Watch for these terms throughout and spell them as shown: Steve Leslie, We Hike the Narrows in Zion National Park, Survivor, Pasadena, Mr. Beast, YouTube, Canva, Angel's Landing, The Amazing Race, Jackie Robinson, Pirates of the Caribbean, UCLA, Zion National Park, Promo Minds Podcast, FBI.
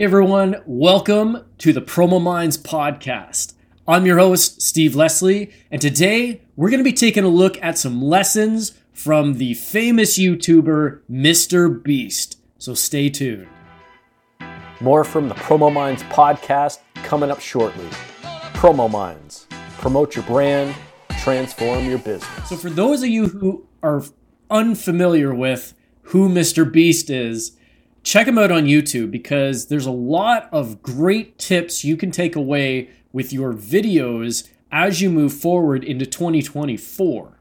Hey everyone, welcome to the Promo Minds Podcast. I'm your host, Steve Leslie, and today we're going to be taking a look at some lessons from the famous YouTuber, Mr. Beast. So stay tuned. More from the Promo Minds Podcast coming up shortly. Promo Minds. Promote your brand, transform your business. So for those of you who are unfamiliar with who Mr. Beast is, check him out on YouTube because there's a lot of great tips you can take away with your videos as you move forward into 2024.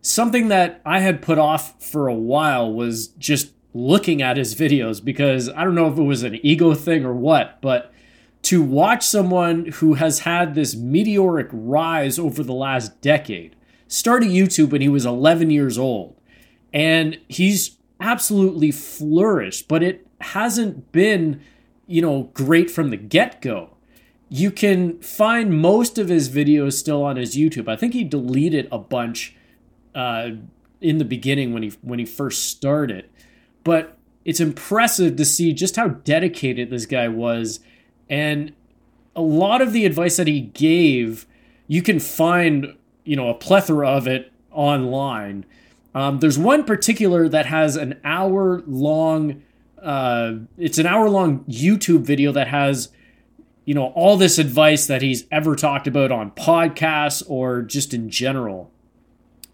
Something that I had put off for a while was just looking at his videos because I don't know if it was an ego thing or what, but to watch someone who has had this meteoric rise over the last decade, started YouTube when he was 11 years old, and he's absolutely flourished, but it hasn't been, great from the get-go. You can find most of his videos still on his YouTube. I think he deleted a bunch in the beginning when he first started. But it's impressive to see just how dedicated this guy was. And a lot of the advice that he gave, you can find, a plethora of it online. There's one particular that has an hour-long, YouTube video that has, all this advice that he's ever talked about on podcasts or just in general.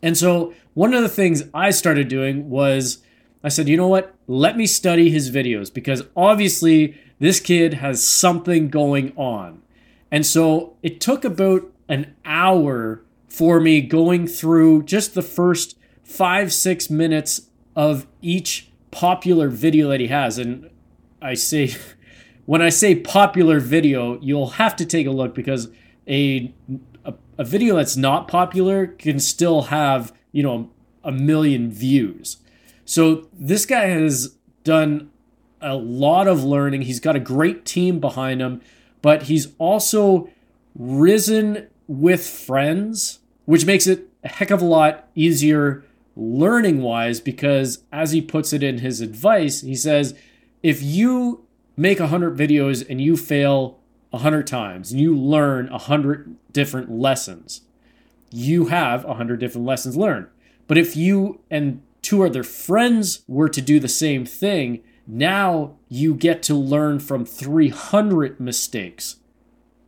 And so one of the things I started doing was I said, you know what, let me study his videos because obviously this kid has something going on. And so it took about an hour for me going through just the first 5-6 minutes of each popular video that he has. And I say, when I say popular video, you'll have to take a look because a video that's not popular can still have, a million views. So this guy has done a lot of learning. He's got a great team behind him, but he's also risen with friends, which makes it a heck of a lot easier learning wise, because as he puts it in his advice, he says, if you make 100 videos and you fail 100 times and you learn 100 different lessons, you have 100 different lessons learned. But if you and two other friends were to do the same thing, now you get to learn from 300 mistakes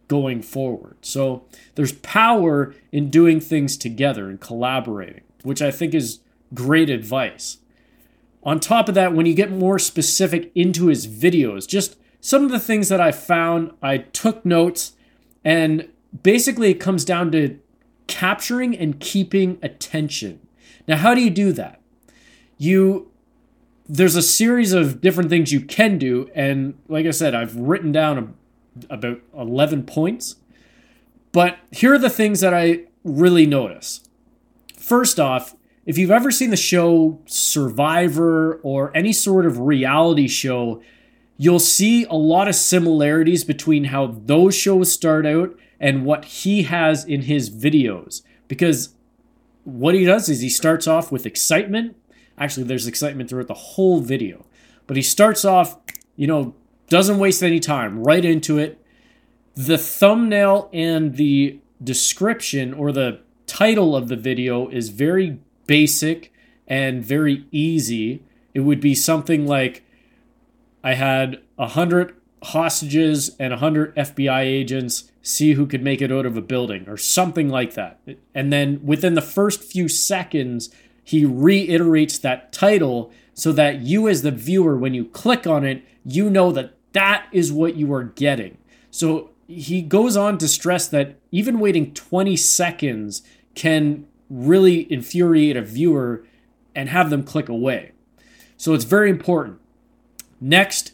going forward. So there's power in doing things together and collaborating, which I think is great advice. On top of that, when you get more specific into his videos, just some of the things that I found, I took notes, and basically it comes down to capturing and keeping attention. Now, how do you do that? There's a series of different things you can do, and like I said, I've written down about 11 points, but here are the things that I really notice. First off, if you've ever seen the show Survivor or any sort of reality show, you'll see a lot of similarities between how those shows start out and what he has in his videos. Because what he does is he starts off with excitement. Actually, there's excitement throughout the whole video. But he starts off, doesn't waste any time, right into it. The thumbnail and the description or the title of the video is very basic and very easy. It would be something like, I had 100 hostages and 100 FBI agents, see who could make it out of a building, or something like that. And then within the first few seconds, he reiterates that title so that you as the viewer, when you click on it, you know that that is what you are getting. So he goes on to stress that even waiting 20 seconds can really infuriate a viewer and have them click away. So it's very important. Next,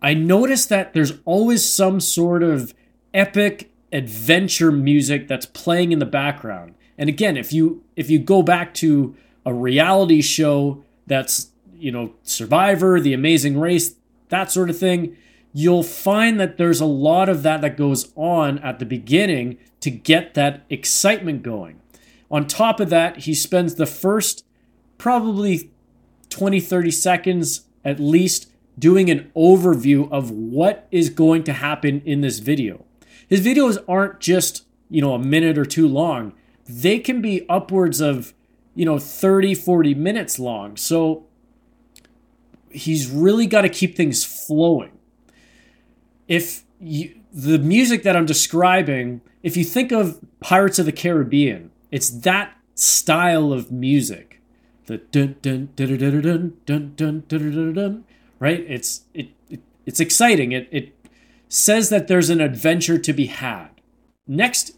I noticed that there's always some sort of epic adventure music that's playing in the background. And again, if you go back to a reality show that's, Survivor, The Amazing Race, that sort of thing, you'll find that there's a lot of that goes on at the beginning to get that excitement going. On top of that, he spends the first probably 20-30 seconds at least doing an overview of what is going to happen in this video. His videos aren't just, a minute or two long. They can be upwards of, 30, 40 minutes long. So he's really got to keep things flowing. The music that I'm describing, if you think of Pirates of the Caribbean, it's that style of music. The dun dun dun dun dun dun dun dun dun, right? It's exciting. It says that there's an adventure to be had. Next,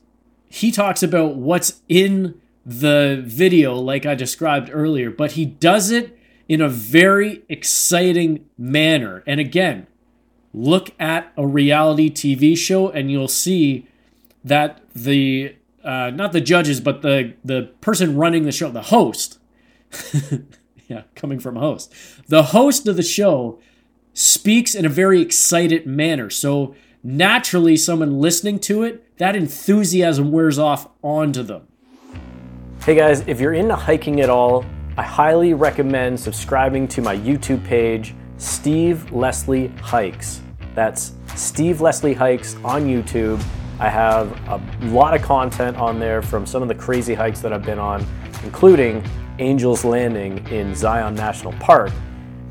he talks about what's in the video, like I described earlier, but he does it in a very exciting manner. And again, look at a reality TV show and you'll see that the, not the judges, but the person running the show, the host, yeah, coming from a host, the host of the show speaks in a very excited manner. So naturally, someone listening to it, that enthusiasm wears off onto them. Hey guys, if you're into hiking at all, I highly recommend subscribing to my YouTube page, Steve Leslie Hikes. That's Steve Leslie Hikes on YouTube. I have a lot of content on there from some of the crazy hikes that I've been on, including Angel's Landing in Zion National Park.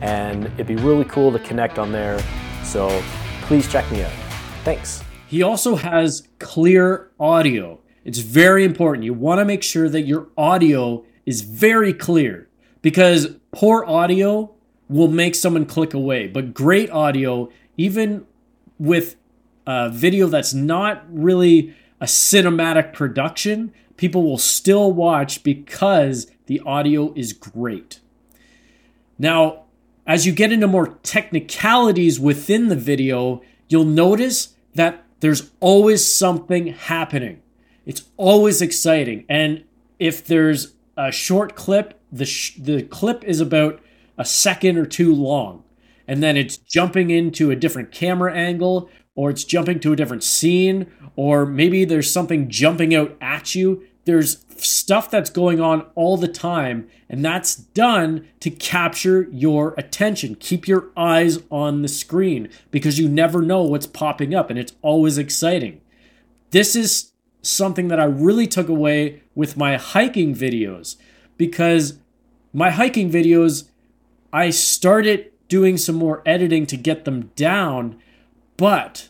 And it'd be really cool to connect on there. So please check me out. Thanks. He also has clear audio. It's very important. You want to make sure that your audio is very clear, because poor audio will make someone click away. But great audio, even with a video that's not really a cinematic production, people will still watch because the audio is great. Now, as you get into more technicalities within the video, you'll notice that there's always something happening. It's always exciting. And if there's a short clip, the clip is about a second or two long, and then it's jumping into a different camera angle, or it's jumping to a different scene, or maybe there's something jumping out at you. There's stuff that's going on all the time, and that's done to capture your attention. Keep your eyes on the screen, because you never know what's popping up, and it's always exciting. This is something that I really took away with my hiking videos, because my hiking videos, I started doing some more editing to get them down, but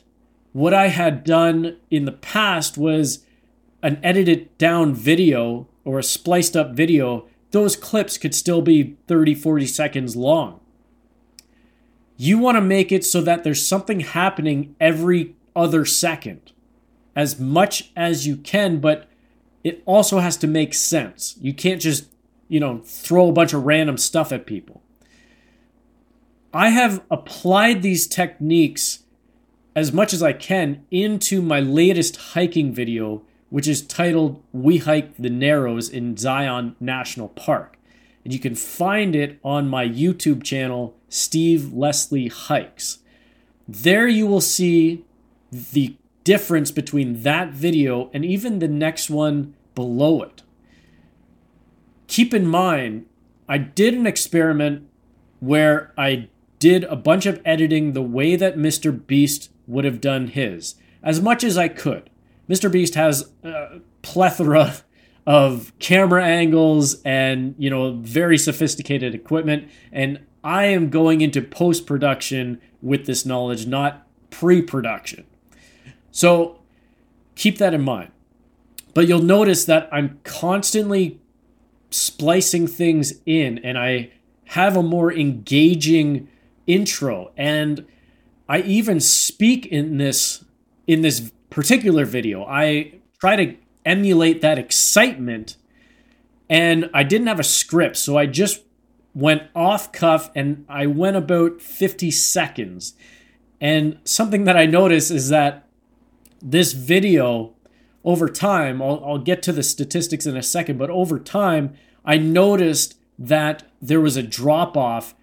what I had done in the past was an edited down video or a spliced up video. Those clips could still be 30, 40 seconds long. You want to make it so that there's something happening every other second, as much as you can, but it also has to make sense. You can't just, throw a bunch of random stuff at people. I have applied these techniques as much as I can into my latest hiking video, which is titled We Hike the Narrows in Zion National Park. And you can find it on my YouTube channel, Steve Leslie Hikes. There you will see the difference between that video and even the next one below it. Keep in mind, I did an experiment where I did a bunch of editing the way that Mr. Beast would have done his, as much as I could. Mr. Beast has a plethora of camera angles and, very sophisticated equipment. And I am going into post-production with this knowledge, not pre-production. So keep that in mind. But you'll notice that I'm constantly splicing things in, and I have a more engaging intro, and I even speak in this particular video. I try to emulate that excitement, and I didn't have a script, so I just went off cuff, and I went about 50 seconds. And something that I noticed is that this video, over time, I'll get to the statistics in a second, but over time, I noticed that there was a drop-off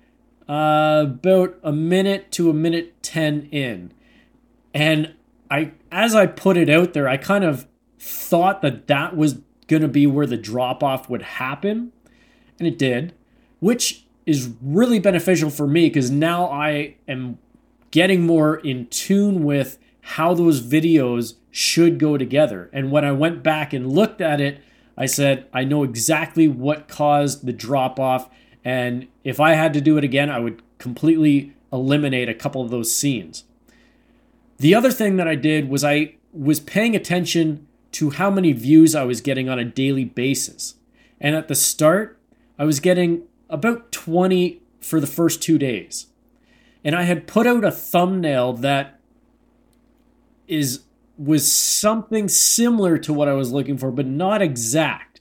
about a minute to a minute 10 in. And as I put it out there, I kind of thought that was going to be where the drop-off would happen. And it did, which is really beneficial for me because now I am getting more in tune with how those videos should go together. And when I went back and looked at it, I said, I know exactly what caused the drop off. And if I had to do it again, I would completely eliminate a couple of those scenes. The other thing that I did was I was paying attention to how many views I was getting on a daily basis. And at the start, I was getting about 20 for the first 2 days. And I had put out a thumbnail that was something similar to what I was looking for, but not exact.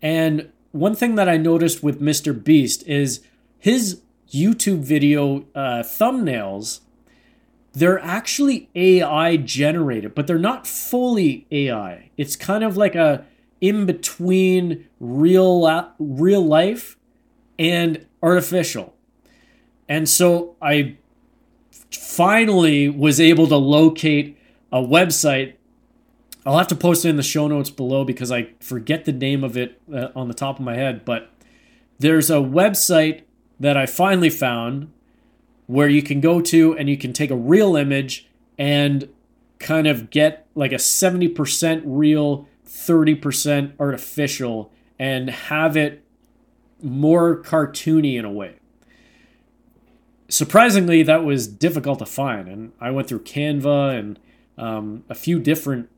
And one thing that I noticed with Mr. Beast is his YouTube video thumbnails, they're actually AI generated, but they're not fully AI. It's kind of like a in-between real life and artificial. And so I finally was able to locate a website. I'll have to post it in the show notes below because I forget the name of it on the top of my head. But there's a website that I finally found where you can go to and you can take a real image and kind of get like a 70% real, 30% artificial, and have it more cartoony in a way. Surprisingly, that was difficult to find, and I went through Canva and a few different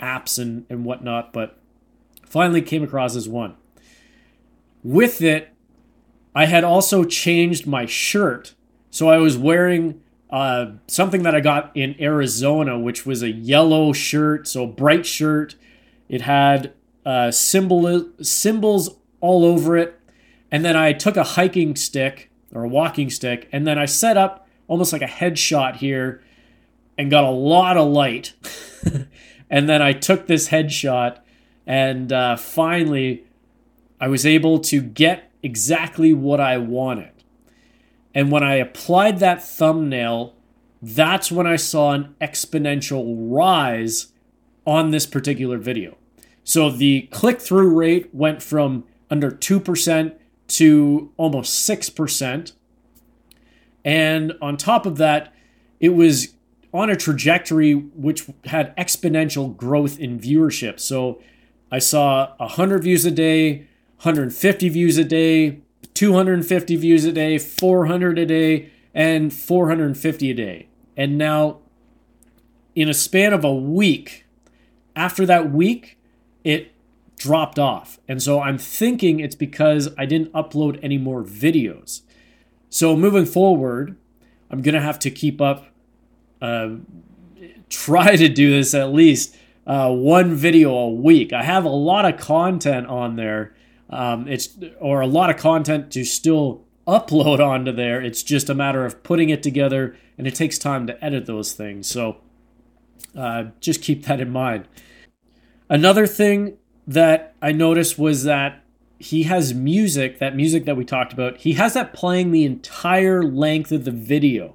apps and whatnot, but finally came across this one. With it, I had also changed my shirt. So I was wearing something that I got in Arizona, which was a yellow shirt, so a bright shirt. It had symbols all over it. And then I took a hiking stick or a walking stick, and then I set up almost like a headshot here and got a lot of light. And then I took this headshot, and finally I was able to get exactly what I wanted. And when I applied that thumbnail, that's when I saw an exponential rise on this particular video. So the click-through rate went from under 2% to almost 6%. And on top of that, it was on a trajectory which had exponential growth in viewership. So I saw 100 views a day, 150 views a day, 250 views a day, 400 a day, and 450 a day. And now, in a span of a week, after that week, it dropped off. And so I'm thinking it's because I didn't upload any more videos. So moving forward, I'm going to have to keep up, try to do this at least one video a week. I have a lot of content on there. Or a lot of content to still upload onto there. It's just a matter of putting it together, and it takes time to edit those things. So just keep that in mind. Another thing that I noticed was that he has music that we talked about, he has that playing the entire length of the video,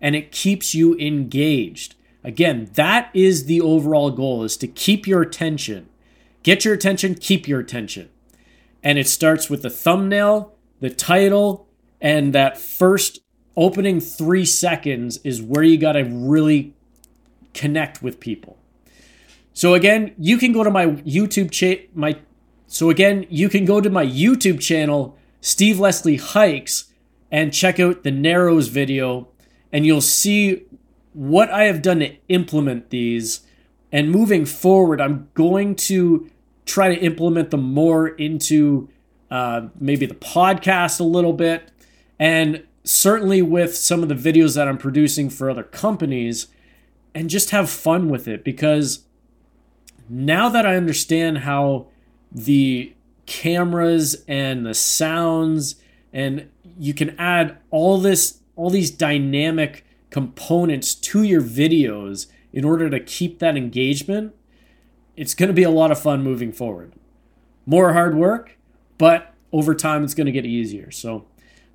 and it keeps you engaged. Again, that is the overall goal, is to keep your attention. Get your attention, keep your attention. And it starts with the thumbnail, the title, and that first opening 3 seconds is where you got to really connect with people. So again, you can go to my YouTube channel, Steve Leslie Hikes, and check out the Narrows video, and you'll see what I have done to implement these. And moving forward, I'm going to try to implement them more into maybe the podcast a little bit, and certainly with some of the videos that I'm producing for other companies, and just have fun with it. Because now that I understand how the cameras and the sounds, and you can add all these dynamic components to your videos in order to keep that engagement, it's going to be a lot of fun moving forward. More hard work, but over time it's going to get easier. So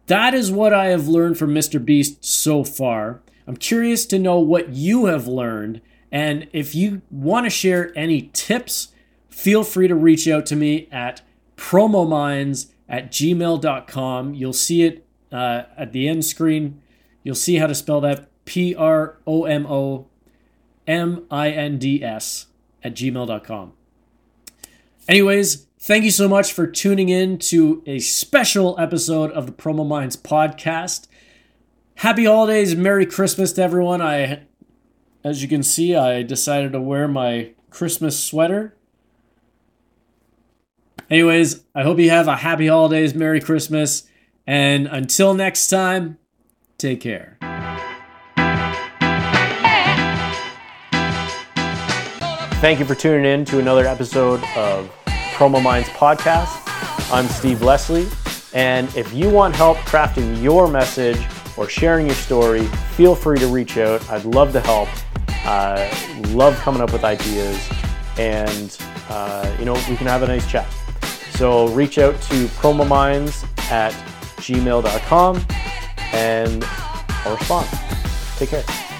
that is what I have learned from Mr. Beast so far. I'm curious to know what you have learned. And if you want to share any tips, feel free to reach out to me at Promo Minds at gmail.com. You'll see it at the end screen. You'll see how to spell that, promominds at gmail.com. Anyways, thank you so much for tuning in to a special episode of the Promo Minds podcast. Happy holidays, Merry Christmas to everyone. As you can see, I decided to wear my Christmas sweater. Anyways, I hope you have a happy holidays, Merry Christmas, and until next time, take care. Thank you for tuning in to another episode of Promo Minds Podcast. I'm Steve Leslie, and if you want help crafting your message or sharing your story, feel free to reach out. I'd love to help. Love coming up with ideas, and we can have a nice chat. So reach out to promominds at gmail.com and I'll respond. Take care.